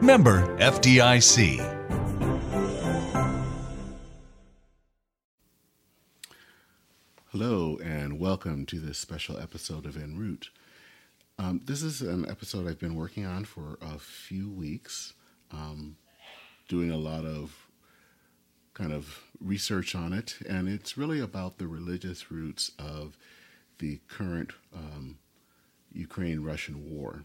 Member FDIC. Hello and welcome to this special episode of En Route. This is an episode I've been working on for a few weeks, doing a lot of kind of research on it, and it's really about the religious roots of the current Ukraine-Russian war.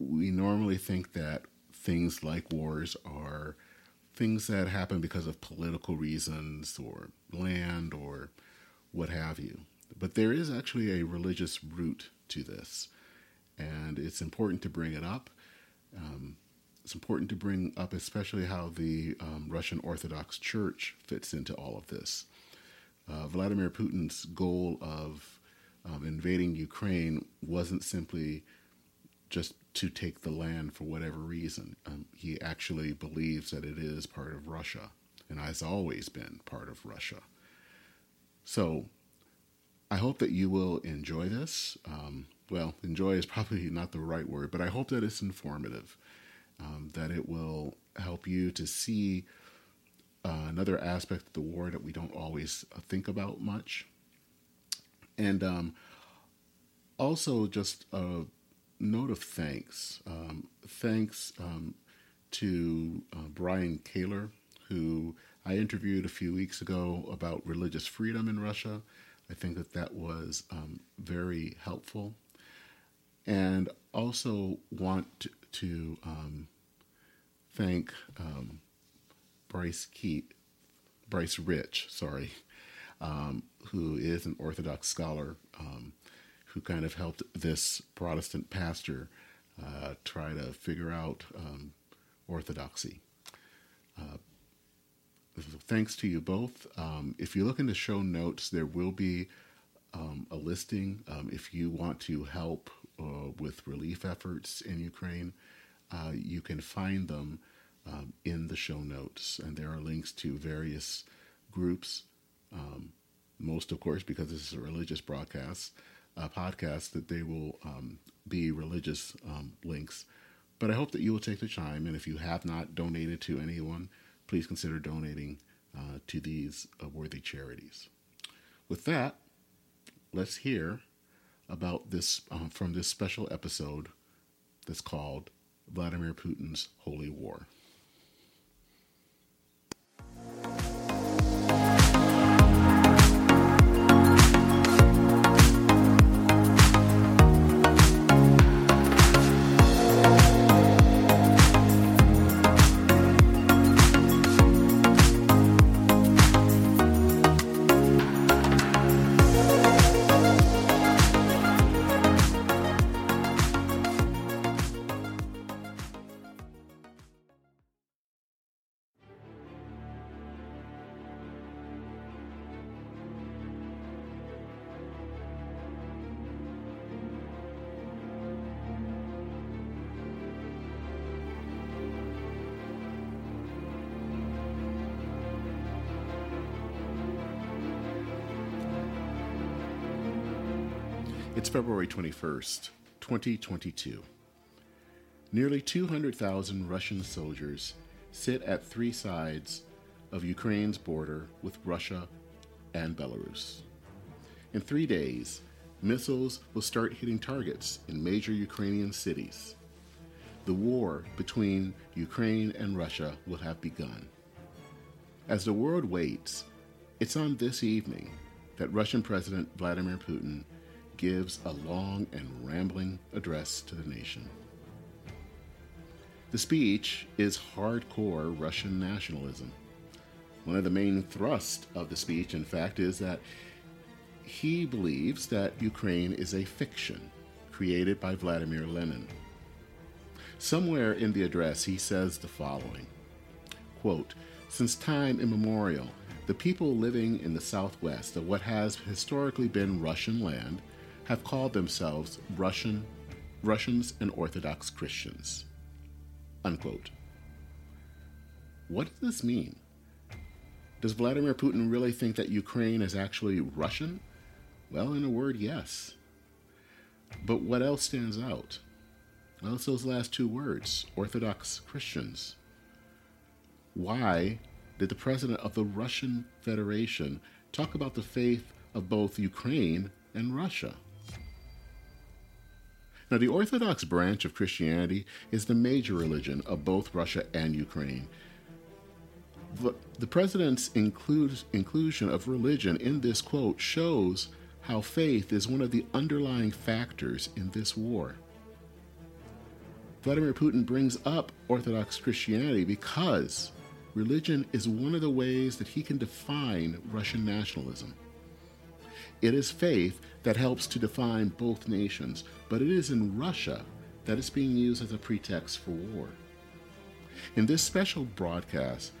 We normally think that things like wars are things that happen because of political reasons or land or what have you. But there is actually a religious root to this, and it's important to bring it up. It's important to bring up especially how the Russian Orthodox Church fits into all of this. Vladimir Putin's goal of invading Ukraine wasn't simply just to take the land for whatever reason. He actually believes that it is part of Russia and has always been part of Russia. So I hope that you will enjoy this. Well, enjoy is probably not the right word, but I hope that it's informative, that it will help you to see another aspect of the war that we don't always think about much. And also just a note of thanks. Thanks to Brian Kaler, who I interviewed a few weeks ago about religious freedom in Russia. I think that was very helpful. And also want to thank Bryce Rich, who is an Orthodox scholar who kind of helped this Protestant pastor try to figure out Orthodoxy. Thanks to you both. If you look in the show notes, there will be a listing if you want to help with relief efforts in Ukraine. You can find them in the show notes, and there are links to various groups. Most, of course, because this is a religious broadcast, podcast, that they will be religious links. But I hope that you will take the time, and if you have not donated to anyone, please consider donating to these worthy charities. With that, let's hear about this from this special episode that's called Vladimir Putin's Holy War. It's February 21st, 2022. Nearly 200,000 Russian soldiers sit at three sides of Ukraine's border with Russia and Belarus. In 3 days, missiles will start hitting targets in major Ukrainian cities. The war between Ukraine and Russia will have begun. As the world waits, it's on this evening that Russian President Vladimir Putin gives a long and rambling address to the nation. The speech is hardcore Russian nationalism. One of the main thrusts of the speech, in fact, is that he believes that Ukraine is a fiction created by Vladimir Lenin. Somewhere in the address, he says the following, quote, "Since time immemorial, the people living in the southwest of what has historically been Russian land have called themselves Russians and Orthodox Christians," unquote. What does this mean? Does Vladimir Putin really think that Ukraine is actually Russian? Well, in a word, yes. But what else stands out? Well, it's those last two words, Orthodox Christians. Why did the president of the Russian Federation talk about the faith of both Ukraine and Russia? Now, the Orthodox branch of Christianity is the major religion of both Russia and Ukraine. The president's inclusion of religion in this quote shows how faith is one of the underlying factors in this war. Vladimir Putin brings up Orthodox Christianity because religion is one of the ways that he can define Russian nationalism. It is faith that helps to define both nations, but it is in Russia that it's being used as a pretext for war. In this special broadcast,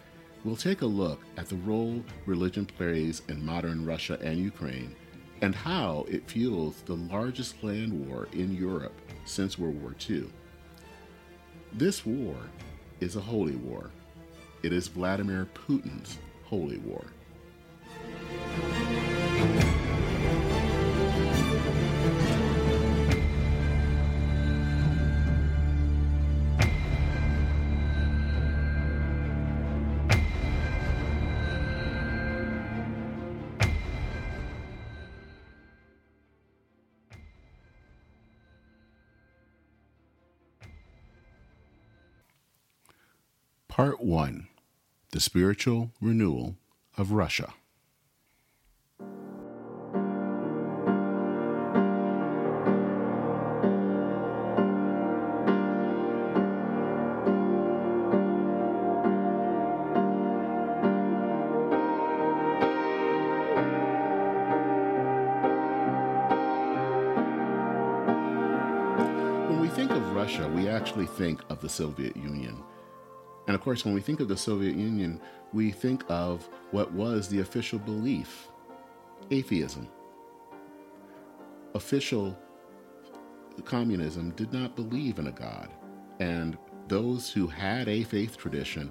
we'll take a look at the role religion plays in modern Russia and Ukraine and how it fuels the largest land war in Europe since World War II. This war is a holy war. It is Vladimir Putin's holy war. Part 1. The Spiritual Renewal of Russia. When we think of Russia, we actually think of the Soviet Union. And of course, when we think of the Soviet Union, we think of what was the official belief, atheism. Official communism did not believe in a god, and those who had a faith tradition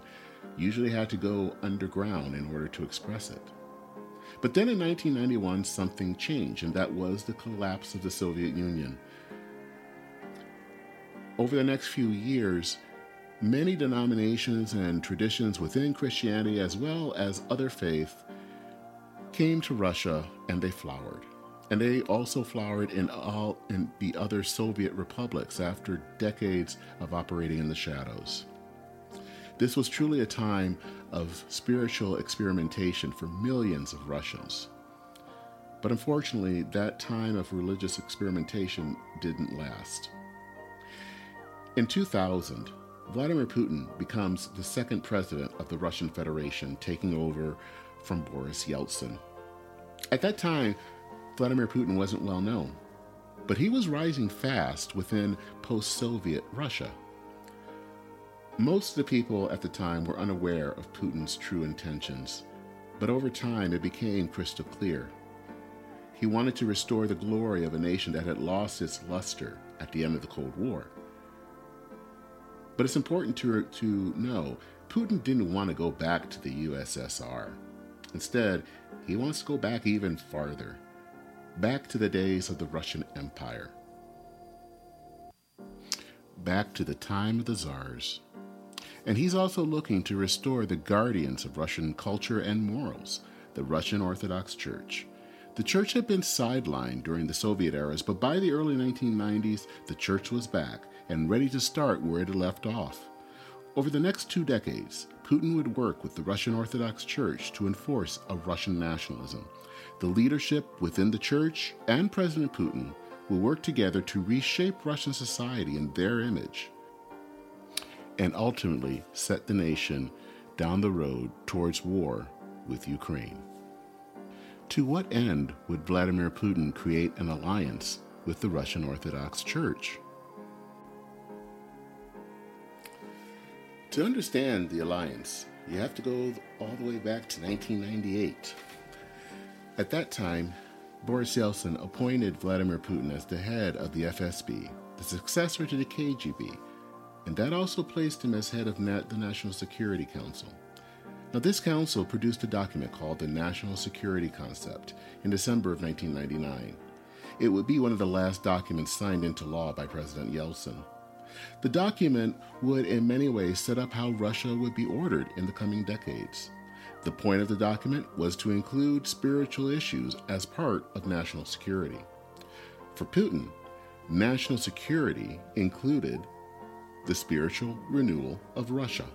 usually had to go underground in order to express it. But then in 1991, something changed, and that was the collapse of the Soviet Union. Over the next few years, many denominations and traditions within Christianity, as well as other faith, came to Russia and they flowered. And they also flowered in the other Soviet republics after decades of operating in the shadows. This was truly a time of spiritual experimentation for millions of Russians. But unfortunately, that time of religious experimentation didn't last. In 2000, Vladimir Putin becomes the second president of the Russian Federation, taking over from Boris Yeltsin. At that time, Vladimir Putin wasn't well known, but he was rising fast within post-Soviet Russia. Most of the people at the time were unaware of Putin's true intentions, but over time it became crystal clear. He wanted to restore the glory of a nation that had lost its luster at the end of the Cold War. But it's important to know, Putin didn't want to go back to the USSR. Instead, he wants to go back even farther, back to the days of the Russian Empire, back to the time of the czars. And he's also looking to restore the guardians of Russian culture and morals, the Russian Orthodox Church. The church had been sidelined during the Soviet eras, but by the early 1990s, the church was back and ready to start where it had left off. Over the next 2 decades, Putin would work with the Russian Orthodox Church to enforce a Russian nationalism. The leadership within the church and President Putin will work together to reshape Russian society in their image and ultimately set the nation down the road towards war with Ukraine. To what end would Vladimir Putin create an alliance with the Russian Orthodox Church? To understand the alliance, you have to go all the way back to 1998. At that time, Boris Yeltsin appointed Vladimir Putin as the head of the FSB, the successor to the KGB, and that also placed him as head of the National Security Council. Now, this council produced a document called the National Security Concept in December of 1999. It would be one of the last documents signed into law by President Yeltsin. The document would in many ways set up how Russia would be ordered in the coming decades. The point of the document was to include spiritual issues as part of national security. For Putin, national security included the spiritual renewal of Russia.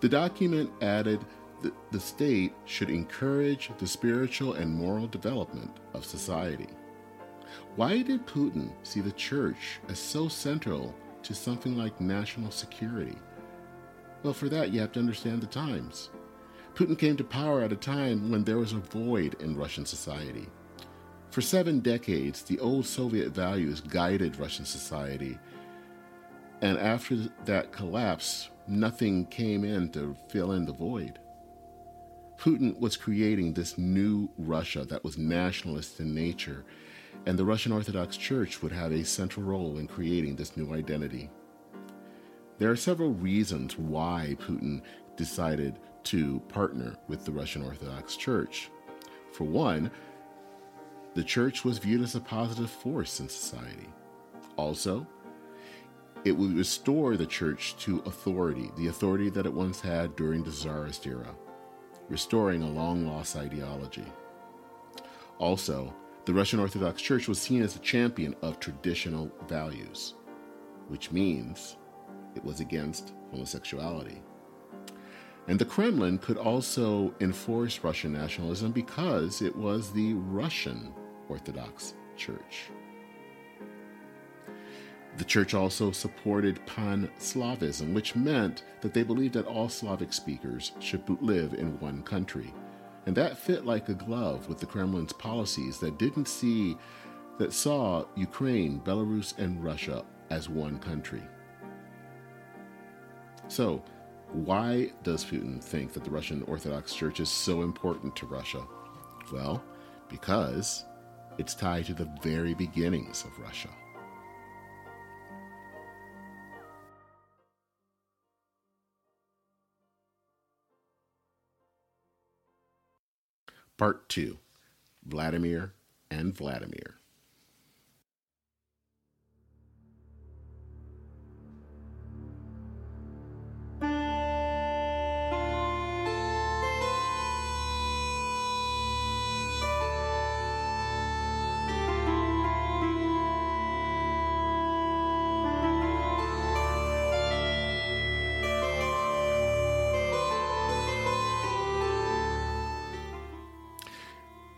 The document added that the state should encourage the spiritual and moral development of society. Why did Putin see the church as so central to something like national security? Well, for that, you have to understand the times. Putin came to power at a time when there was a void in Russian society. For 7 decades, the old Soviet values guided Russian society, and after that collapse, nothing came in to fill in the void. Putin was creating this new Russia that was nationalist in nature, and the Russian Orthodox Church would have a central role in creating this new identity. There are several reasons why Putin decided to partner with the Russian Orthodox Church. For one, the church was viewed as a positive force in society. Also, it would restore the church to authority, the authority that it once had during the Tsarist era, restoring a long-lost ideology. Also, the Russian Orthodox Church was seen as a champion of traditional values, which means it was against homosexuality. And the Kremlin could also enforce Russian nationalism because it was the Russian Orthodox Church. The church also supported pan-Slavism, which meant that they believed that all Slavic speakers should live in one country. And that fit like a glove with the Kremlin's policies that saw Ukraine, Belarus, and Russia as one country. So, why does Putin think that the Russian Orthodox Church is so important to Russia? Well, because it's tied to the very beginnings of Russia. Part 2, Vladimir and Vladimir.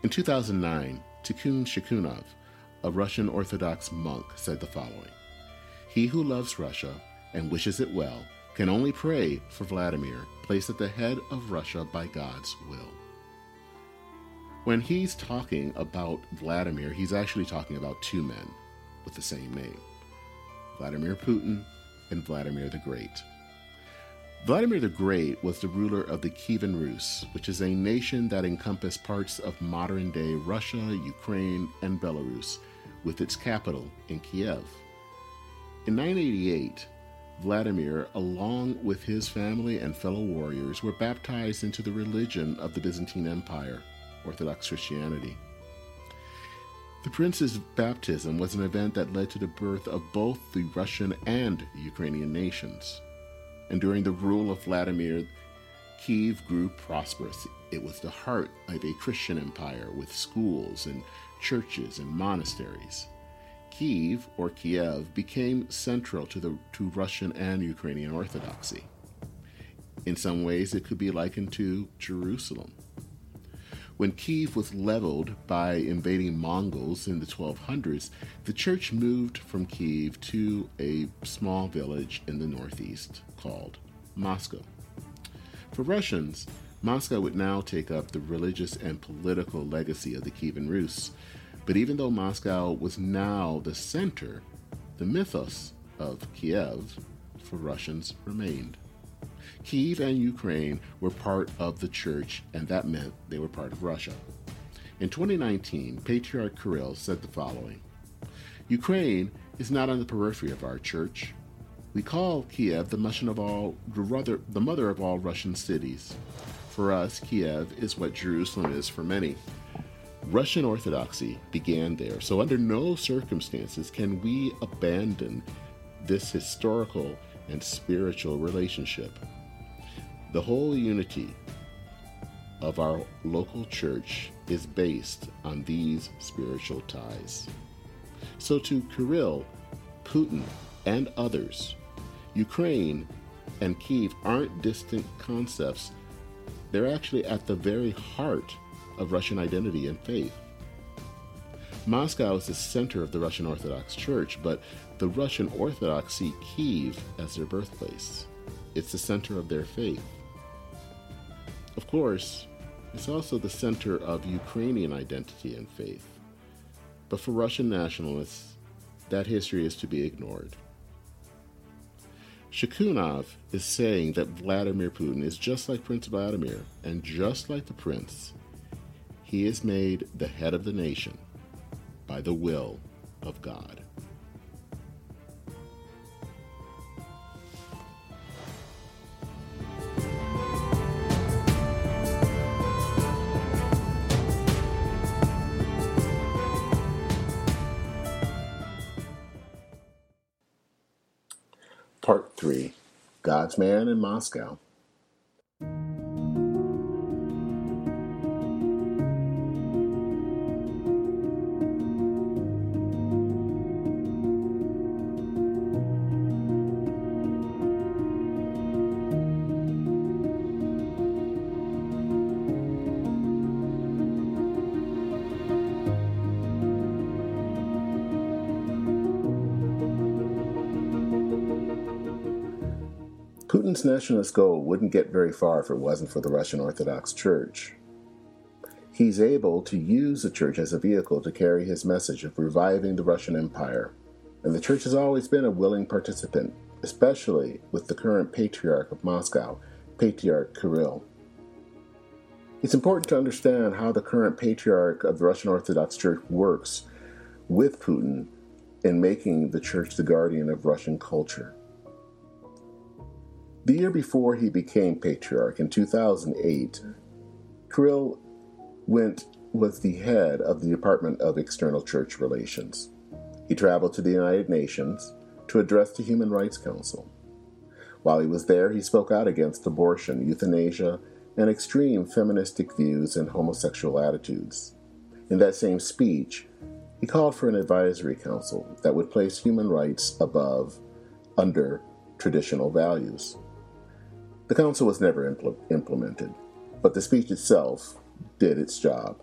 In 2009, Tikhon Shikunov, a Russian Orthodox monk, said the following: "He who loves Russia and wishes it well can only pray for Vladimir, placed at the head of Russia by God's will." When he's talking about Vladimir, he's actually talking about two men with the same name, Vladimir Putin and Vladimir the Great. Vladimir the Great was the ruler of the Kievan Rus, which is a nation that encompassed parts of modern-day Russia, Ukraine, and Belarus, with its capital in Kiev. In 988, Vladimir, along with his family and fellow warriors, were baptized into the religion of the Byzantine Empire, Orthodox Christianity. The prince's baptism was an event that led to the birth of both the Russian and Ukrainian nations. And during the rule of Vladimir, Kyiv grew prosperous. It was the heart of a Christian empire with schools and churches and monasteries. Kyiv, or Kiev, became central to Russian and Ukrainian Orthodoxy. In some ways, it could be likened to Jerusalem. When Kyiv was leveled by invading Mongols in the 1200s, the church moved from Kyiv to a small village in the northeast called Moscow. For Russians, Moscow would now take up the religious and political legacy of the Kievan Rus. But even though Moscow was now the center, the mythos of Kiev for Russians remained Kyiv and Ukraine were part of the church, and that meant they were part of Russia. In 2019, Patriarch Kirill said the following: Ukraine is not on the periphery of our church. We call Kiev the mother of all Russian cities. For us, Kiev is what Jerusalem is for many. Russian Orthodoxy began there, so under no circumstances can we abandon this historical and spiritual relationship. The whole unity of our local church is based on these spiritual ties. So to Kirill, Putin, and others, Ukraine and Kyiv aren't distant concepts. They're actually at the very heart of Russian identity and faith. Moscow is the center of the Russian Orthodox Church, but the Russian Orthodox see Kyiv as their birthplace. It's the center of their faith. Of course, it's also the center of Ukrainian identity and faith. But for Russian nationalists, that history is to be ignored. Shikunov is saying that Vladimir Putin is just like Prince Vladimir, and just like the prince, he is made the head of the nation by the will of God. Part 3, God's Man in Moscow. Putin's nationalist goal wouldn't get very far if it wasn't for the Russian Orthodox Church. He's able to use the church as a vehicle to carry his message of reviving the Russian Empire. And the church has always been a willing participant, especially with the current Patriarch of Moscow, Patriarch Kirill. It's important to understand how the current Patriarch of the Russian Orthodox Church works with Putin in making the church the guardian of Russian culture. The year before he became patriarch, in 2008, Kirill was the head of the Department of External Church Relations. He traveled to the United Nations to address the Human Rights Council. While he was there, he spoke out against abortion, euthanasia, and extreme feministic views and homosexual attitudes. In that same speech, he called for an advisory council that would place human rights under traditional values. The council was never implemented, but the speech itself did its job.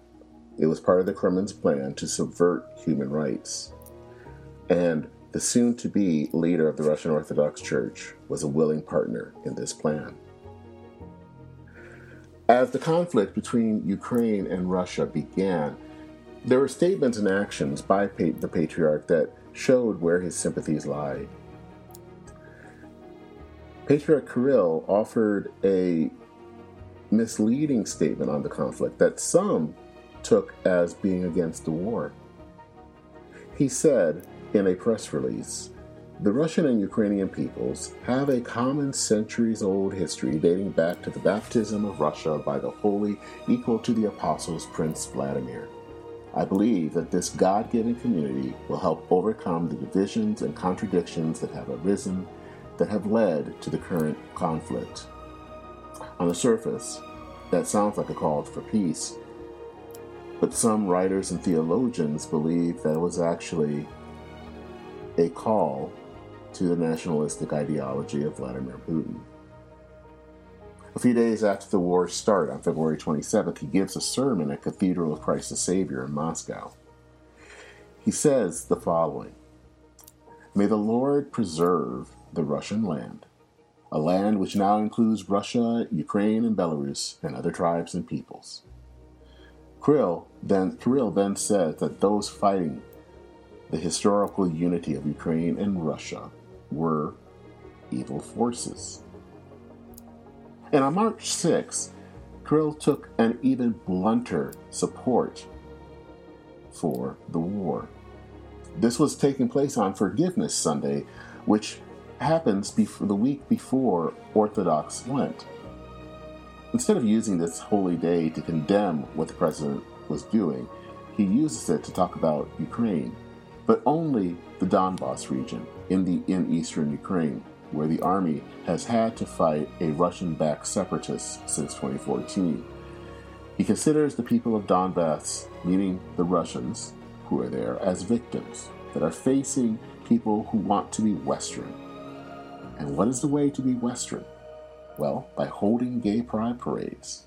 It was part of the Kremlin's plan to subvert human rights. And the soon-to-be leader of the Russian Orthodox Church was a willing partner in this plan. As the conflict between Ukraine and Russia began, there were statements and actions by the Patriarch that showed where his sympathies lied. Patriarch Kirill offered a misleading statement on the conflict that some took as being against the war. He said in a press release, "The Russian and Ukrainian peoples have a common centuries-old history dating back to the baptism of Russia by the Holy, equal to the Apostles, Prince Vladimir. I believe that this God-given community will help overcome the divisions and contradictions that have arisen that have led to the current conflict." On the surface, that sounds like a call for peace, but some writers and theologians believe that it was actually a call to the nationalistic ideology of Vladimir Putin. A few days after the war's start, on February 27th, he gives a sermon at Cathedral of Christ the Savior in Moscow. He says the following: "May the Lord preserve the Russian land, a land which now includes Russia, Ukraine, and Belarus, and other tribes and peoples." Kirill then said that those fighting the historical unity of Ukraine and Russia were evil forces. And on March 6th, Kirill took an even blunter support for the war. This was taking place on Forgiveness Sunday, which happens the week before Orthodox Lent. Instead of using this holy day to condemn what the president was doing, he uses it to talk about Ukraine, but only the Donbass region in eastern Ukraine, where the army has had to fight a Russian-backed separatist since 2014. He considers the people of Donbass, meaning the Russians who are there, as victims that are facing people who want to be Western. And what is the way to be Western? Well, by holding gay pride parades.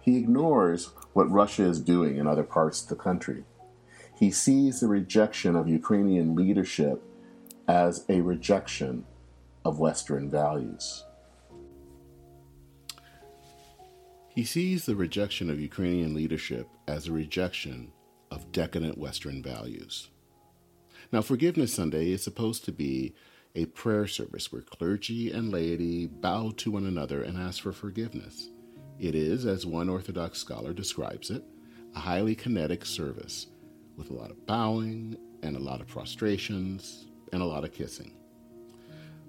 He ignores what Russia is doing in other parts of the country. He sees the rejection of Ukrainian leadership as a rejection of Western values. He sees the rejection of Ukrainian leadership as a rejection of decadent Western values. Now, Forgiveness Sunday is supposed to be a prayer service where clergy and laity bow to one another and ask for forgiveness. It is, as one Orthodox scholar describes it, a highly kinetic service with a lot of bowing and a lot of prostrations and a lot of kissing.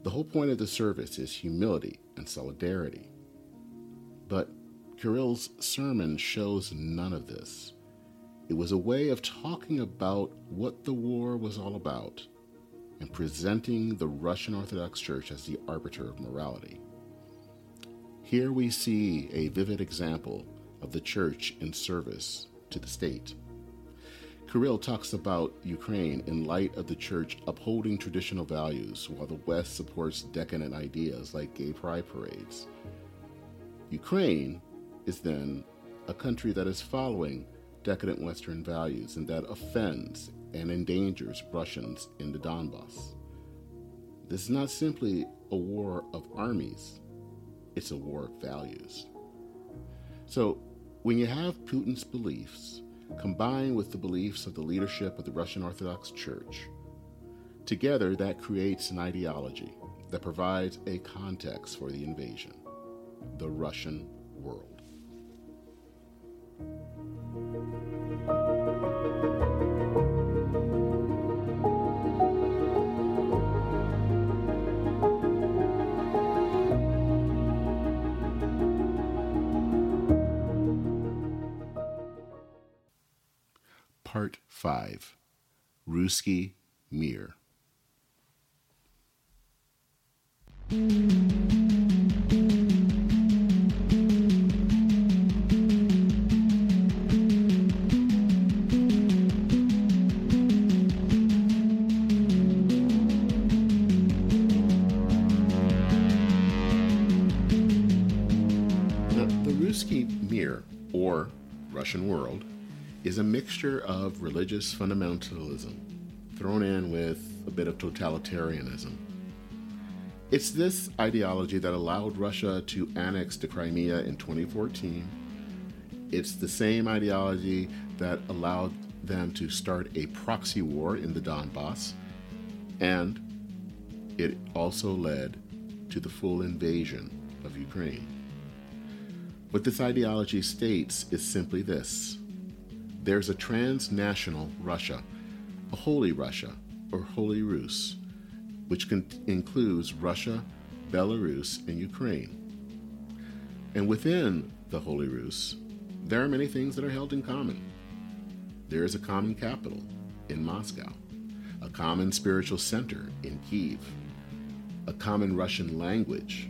The whole point of the service is humility and solidarity. But Kirill's sermon shows none of this. It was a way of talking about what the war was all about and presenting the Russian Orthodox Church as the arbiter of morality. Here we see a vivid example of the church in service to the state. Kirill talks about Ukraine in light of the church upholding traditional values while the West supports decadent ideas like gay pride parades. Ukraine is then a country that is following decadent Western values and that offends and endangers Russians in the Donbass. This is not simply a war of armies, it's a war of values. So when you have Putin's beliefs combined with the beliefs of the leadership of the Russian Orthodox Church, together that creates an ideology that provides a context for the invasion, the Russian world. Part 5. Russkiy Mir. The Russkiy Mir, or Russian world, is a mixture of religious fundamentalism thrown in with a bit of totalitarianism. It's this ideology that allowed Russia to annex the Crimea in 2014. It's the same ideology that allowed them to start a proxy war in the Donbass, and it also led to the full invasion of Ukraine. What this ideology states is simply this: there's a transnational Russia, a Holy Russia, or Holy Rus, which includes Russia, Belarus, and Ukraine. And within the Holy Rus, there are many things that are held in common. There is a common capital in Moscow, a common spiritual center in Kyiv, a common Russian language,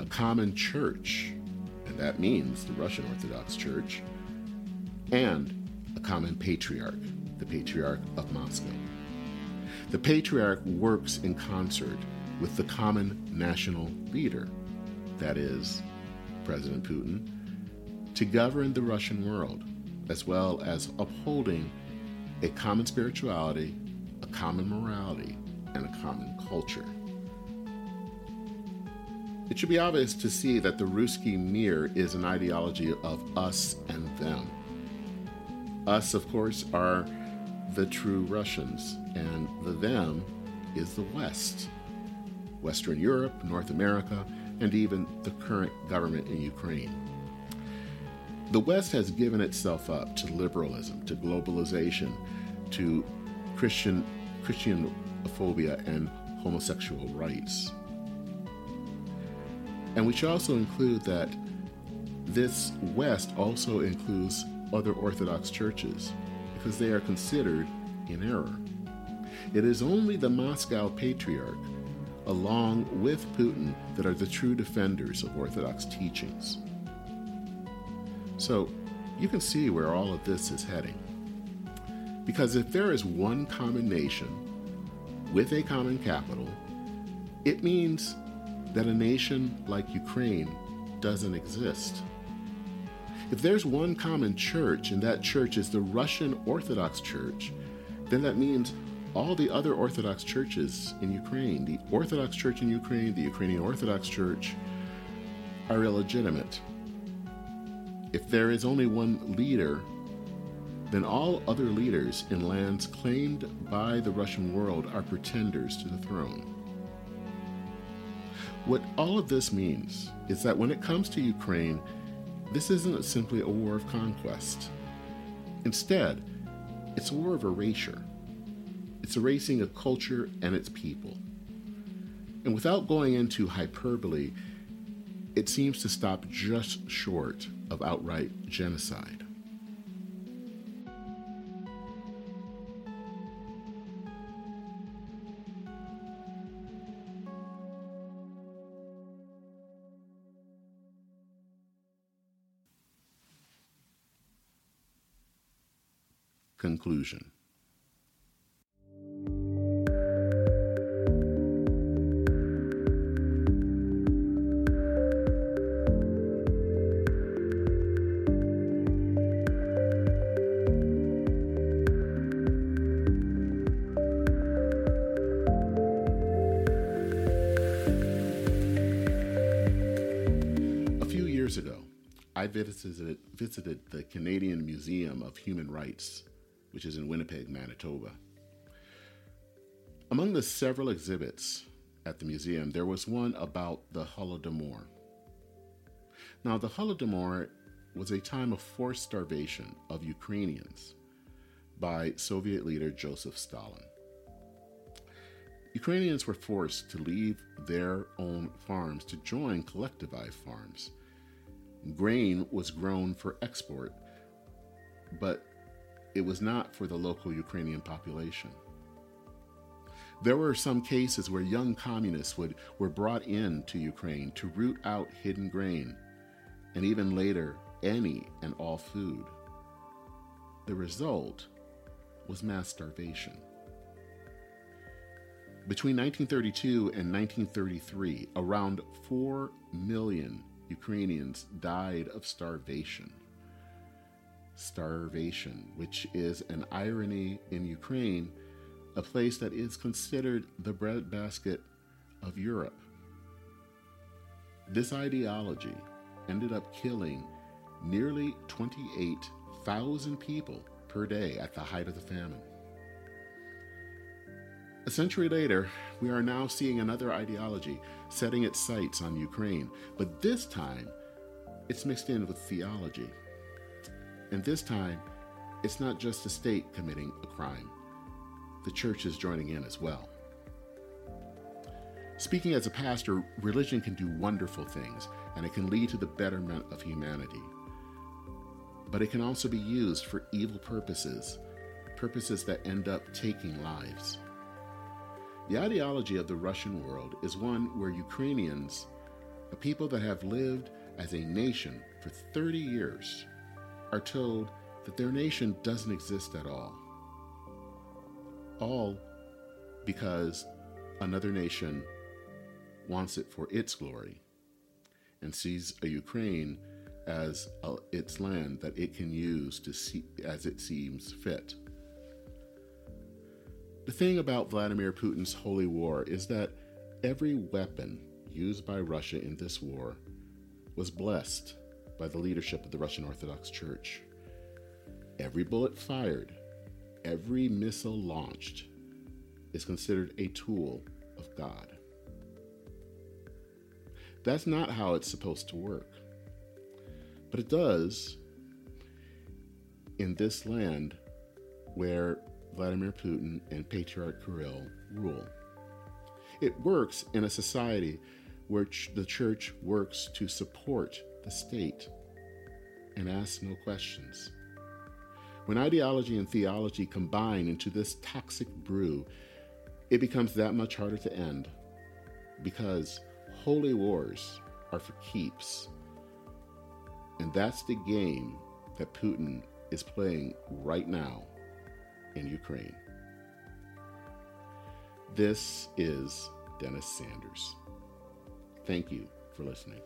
a common church, and that means the Russian Orthodox Church, and a common patriarch, the Patriarch of Moscow. The patriarch works in concert with the common national leader, that is, President Putin, to govern the Russian world, as well as upholding a common spirituality, a common morality, and a common culture. It should be obvious to see that the Russkiy Mir is an ideology of us and them. Us, of course, are the true Russians, and the them is the West. Western Europe, North America, and even the current government in Ukraine. The West has given itself up to liberalism, to globalization, to Christianophobia and homosexual rights. And we should also include that this West also includes other Orthodox churches, because they are considered in error. It is only the Moscow Patriarch, along with Putin, that are the true defenders of Orthodox teachings. So you can see where all of this is heading. Because if there is one common nation with a common capital, it means that a nation like Ukraine doesn't exist. If there's one common church, and that church is the Russian Orthodox Church, then that means all the other Orthodox churches in Ukraine, the Orthodox Church in Ukraine, the Ukrainian Orthodox Church, are illegitimate. If there is only one leader, then all other leaders in lands claimed by the Russian world are pretenders to the throne. What all of this means is that when it comes to Ukraine, this isn't simply a war of conquest. Instead, it's a war of erasure. It's erasing a culture and its people. And without going into hyperbole, it seems to stop just short of outright genocide. Conclusion. I visited the Canadian Museum of Human Rights, which is in Winnipeg, Manitoba. Among the several exhibits at the museum, there was one about the Holodomor. Now, the Holodomor was a time of forced starvation of Ukrainians by Soviet leader Joseph Stalin. Ukrainians were forced to leave their own farms to join collectivized farms. Grain was grown for export, but it was not for the local Ukrainian population. There were some cases where young communists were brought in to Ukraine to root out hidden grain, and even later, any and all food. The result was mass starvation. Between 1932 and 1933, around 4 million Ukrainians died of starvation. Starvation, which is an irony in Ukraine, a place that is considered the breadbasket of Europe. This ideology ended up killing nearly 28,000 people per day at the height of the famine. A century later, we are now seeing another ideology setting its sights on Ukraine, but this time it's mixed in with theology. And this time, it's not just the state committing a crime. The church is joining in as well. Speaking as a pastor, religion can do wonderful things, and it can lead to the betterment of humanity. But it can also be used for evil purposes, purposes that end up taking lives. The ideology of the Russian world is one where Ukrainians, a people that have lived as a nation for 30 years, are told that their nation doesn't exist at all. All because another nation wants it for its glory and sees a Ukraine as its land that it can use to see as it seems fit. The thing about Vladimir Putin's holy war is that every weapon used by Russia in this war was blessed by the leadership of the Russian Orthodox Church. Every bullet fired, every missile launched, is considered a tool of God. That's not how it's supposed to work. But it does in this land where Vladimir Putin and Patriarch Kirill rule. It works in a society where the church works to support the state and asks no questions. When ideology and theology combine into this toxic brew, it becomes that much harder to end, because holy wars are for keeps. And that's the game that Putin is playing right now in Ukraine. This is Dennis Sanders. Thank you for listening.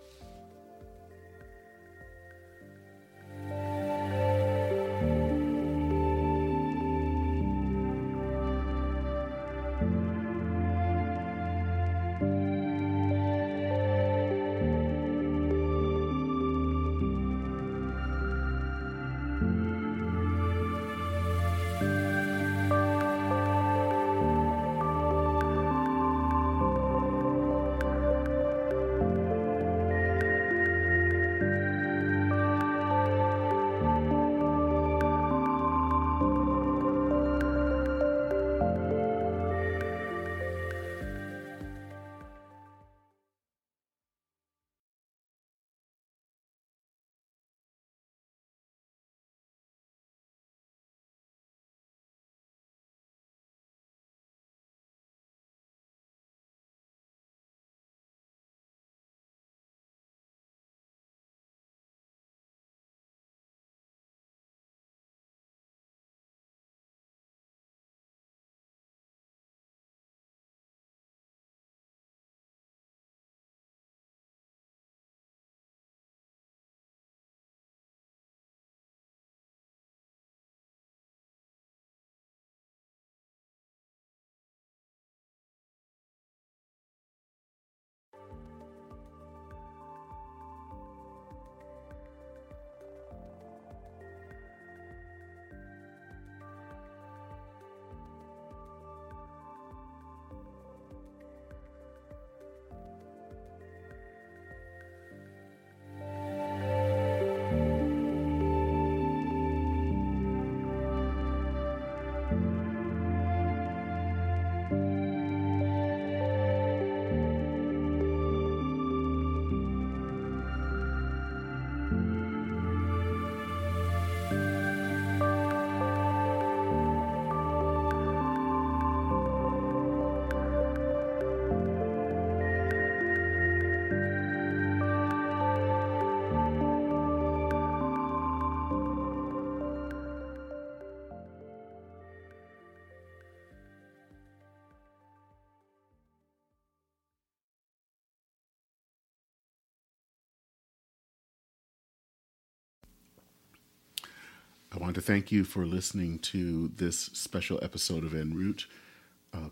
I want to thank you for listening to this special episode of En Route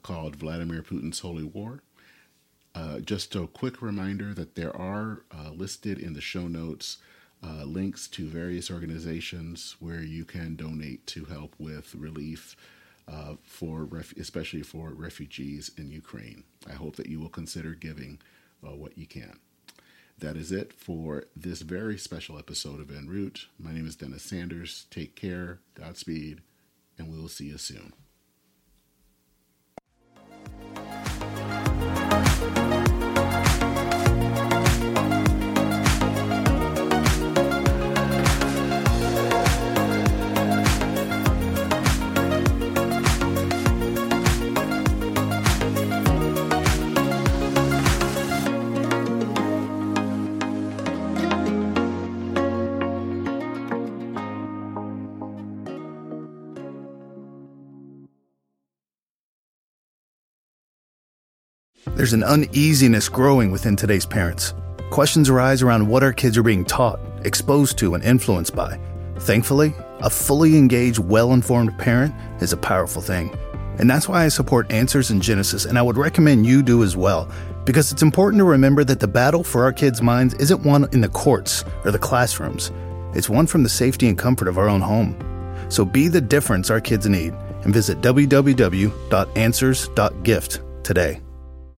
called Vladimir Putin's Holy War. Just a quick reminder that there are listed in the show notes links to various organizations where you can donate to help with relief, especially for refugees in Ukraine. I hope that you will consider giving what you can. That is it for this very special episode of En Route. My name is Dennis Sanders. Take care, Godspeed, and we will see you soon. There's an uneasiness growing within today's parents. Questions arise around what our kids are being taught, exposed to, and influenced by. Thankfully, a fully engaged, well-informed parent is a powerful thing. And that's why I support Answers in Genesis, and I would recommend you do as well, because it's important to remember that the battle for our kids' minds isn't one in the courts or the classrooms. It's one from the safety and comfort of our own home. So be the difference our kids need, and visit www.answers.gift today.